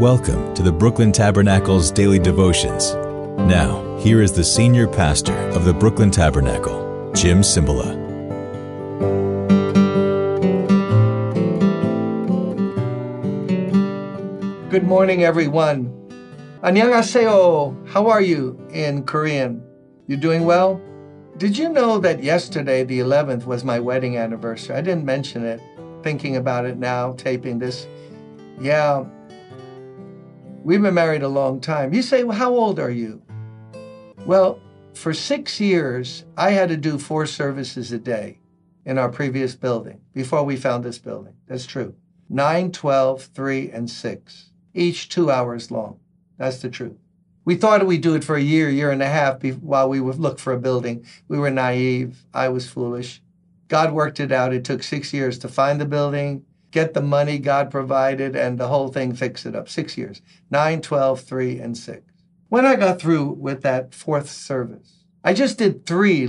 Welcome to the Brooklyn Tabernacle's Daily Devotions. Now, here is the senior pastor of the Brooklyn Tabernacle, Jim Cimbala. Good morning, everyone. 안녕하세요. How are you in Korean? You doing well? Did you know that yesterday, the 11th, was my wedding anniversary? I didn't mention it. Thinking about it now, taping this. Yeah. We've been married a long time. You say, well, how old are you? Well, for 6 years, I had to do 4 services a day in our previous building before we found this building. That's true. 9, 12, 3, and 6, each 2 hours long. That's the truth. We thought we'd do it for a year, year and a half while we would look for a building. We were naive. I was foolish. God worked it out. It took 6 years to find the building, get the money God provided, and the whole thing, fix it up. 6 years, 9, 12, 3, and 6. When I got through with that 4th service, I just did 3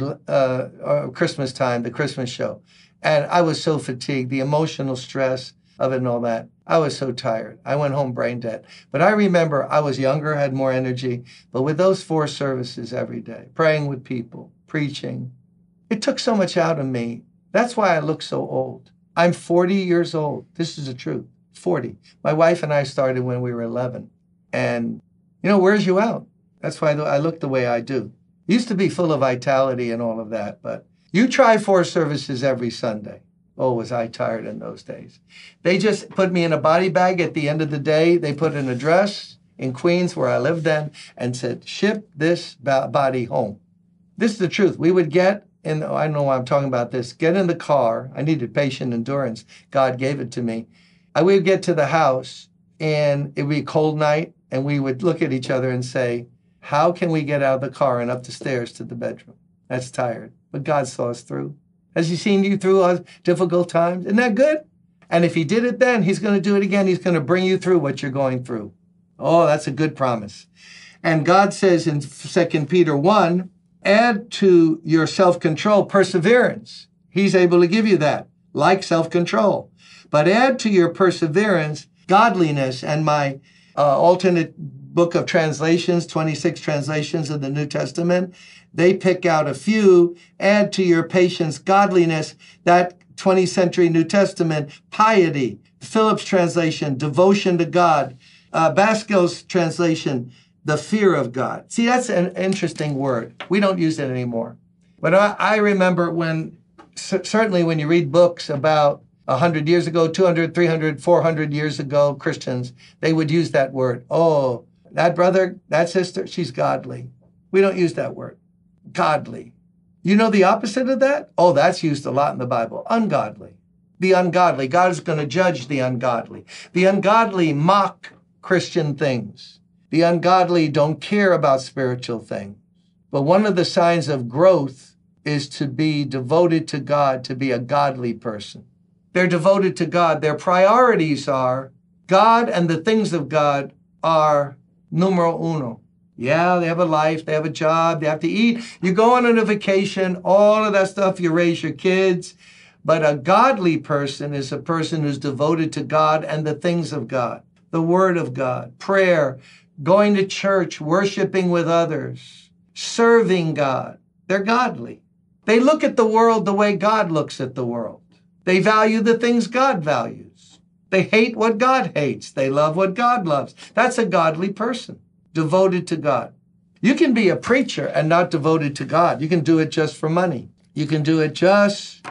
Christmas time, the Christmas show, and I was so fatigued, the emotional stress of it and all that. I was so tired. I went home brain dead. But I remember I was younger, had more energy, but with those 4 services every day, praying with people, preaching, it took so much out of me. That's why I look so old. I'm 40 years old. This is the truth, 40. My wife and I started when we were 11. And, you know, wears you out. That's why I look the way I do. Used to be full of vitality and all of that, but you try 4 services every Sunday. Oh, was I tired in those days. They just put me in a body bag at the end of the day. They put an address in Queens, where I lived then, and said, ship this body home. This is the truth. We would get, and I don't know why I'm talking about this, get in the car. I needed patient endurance. God gave it to me. I would get to the house, and it would be a cold night, and we would look at each other and say, how can we get out of the car and up the stairs to the bedroom? That's tired. But God saw us through. Has he seen you through all difficult times? Isn't that good? And if he did it then, he's going to do it again. He's going to bring you through what you're going through. Oh, that's a good promise. And God says in 2 Peter 1, add to your self-control perseverance. He's able to give you that, like self-control. But add to your perseverance godliness. And my alternate book of translations, 26 translations of the New Testament, they pick out a few. Add to your patience godliness, that 20th century New Testament, piety, Phillips translation, devotion to God, Basco's translation, the fear of God. See, that's an interesting word. We don't use it anymore. But I remember when, certainly when you read books about 100 years ago, 200, 300, 400 years ago, Christians, they would use that word. Oh, that brother, that sister, she's godly. We don't use that word. Godly. You know the opposite of that? Oh, that's used a lot in the Bible. Ungodly. The ungodly. God is going to judge the ungodly. The ungodly mock Christian things. The ungodly don't care about spiritual things. But one of the signs of growth is to be devoted to God, to be a godly person. They're devoted to God. Their priorities are God, and the things of God are numero uno. Yeah, they have a life, they have a job, they have to eat. You go on a vacation, all of that stuff, you raise your kids. But a godly person is a person who's devoted to God and the things of God, the Word of God, prayer, going to church, worshiping with others, serving God. They're godly. They look at the world the way God looks at the world. They value the things God values. They hate what God hates. They love what God loves. That's a godly person, devoted to God. You can be a preacher and not devoted to God. You can do it just for money. You can do it just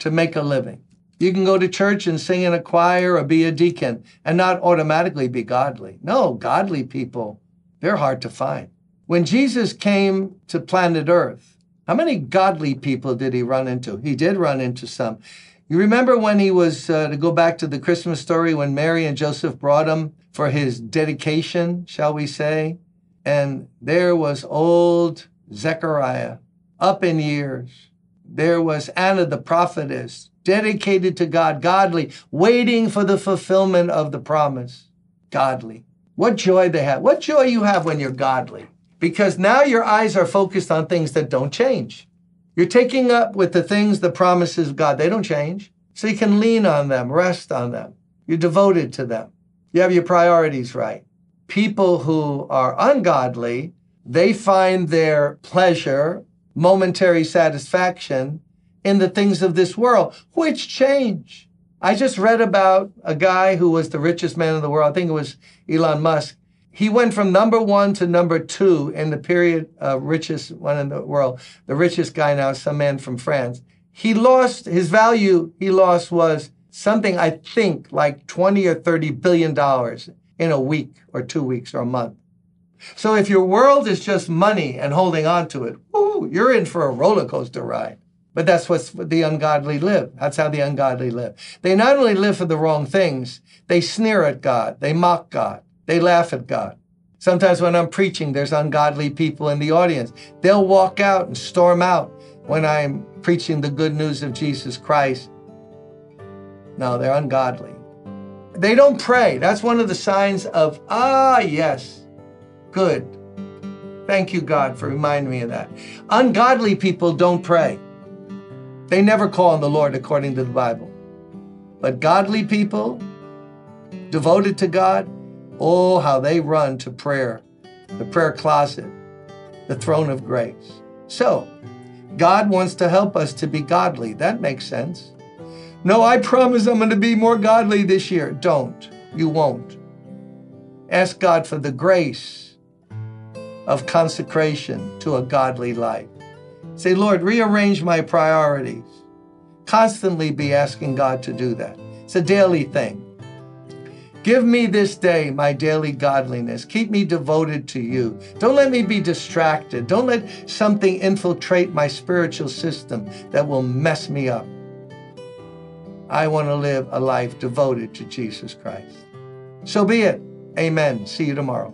to make a living. You can go to church and sing in a choir or be a deacon and not automatically be godly. No, godly people, they're hard to find. When Jesus came to planet Earth, how many godly people did he run into? He did run into some. You remember when he was, to go back to the Christmas story, when Mary and Joseph brought him for his dedication, shall we say? And there was old Zechariah, up in years. There was Anna the prophetess, dedicated to God, godly, waiting for the fulfillment of the promise, godly. What joy they have. What joy you have when you're godly, because now your eyes are focused on things that don't change. You're taking up with the things, the promises of God. They don't change. So you can lean on them, rest on them. You're devoted to them. You have your priorities right. People who are ungodly, they find their pleasure, momentary satisfaction in the things of this world, which change. I just read about a guy who was the richest man in the world. I think it was Elon Musk. He went from #1 to #2 in the period of richest one in the world. The richest guy now, some man from France. He lost, his value he lost was something, I think, like $20 or $30 billion in a week or 2 weeks or a month. So if your world is just money and holding on to it, ooh, you're in for a roller coaster ride. But that's what the ungodly live. That's how the ungodly live. They not only live for the wrong things, they sneer at God. They mock God. They laugh at God. Sometimes when I'm preaching, there's ungodly people in the audience. They'll walk out and storm out when I'm preaching the good news of Jesus Christ. No, they're ungodly. They don't pray. That's one of the signs of, yes, good. Thank you, God, for reminding me of that. Ungodly people don't pray. They never call on the Lord according to the Bible. But godly people, devoted to God, oh, how they run to prayer, the prayer closet, the throne of grace. So, God wants to help us to be godly. That makes sense. No, I promise I'm going to be more godly this year. Don't. You won't. Ask God for the grace of consecration to a godly life. Say, Lord, rearrange my priorities. Constantly be asking God to do that. It's a daily thing. Give me this day my daily godliness. Keep me devoted to you. Don't let me be distracted. Don't let something infiltrate my spiritual system that will mess me up. I want to live a life devoted to Jesus Christ. So be it. Amen. See you tomorrow.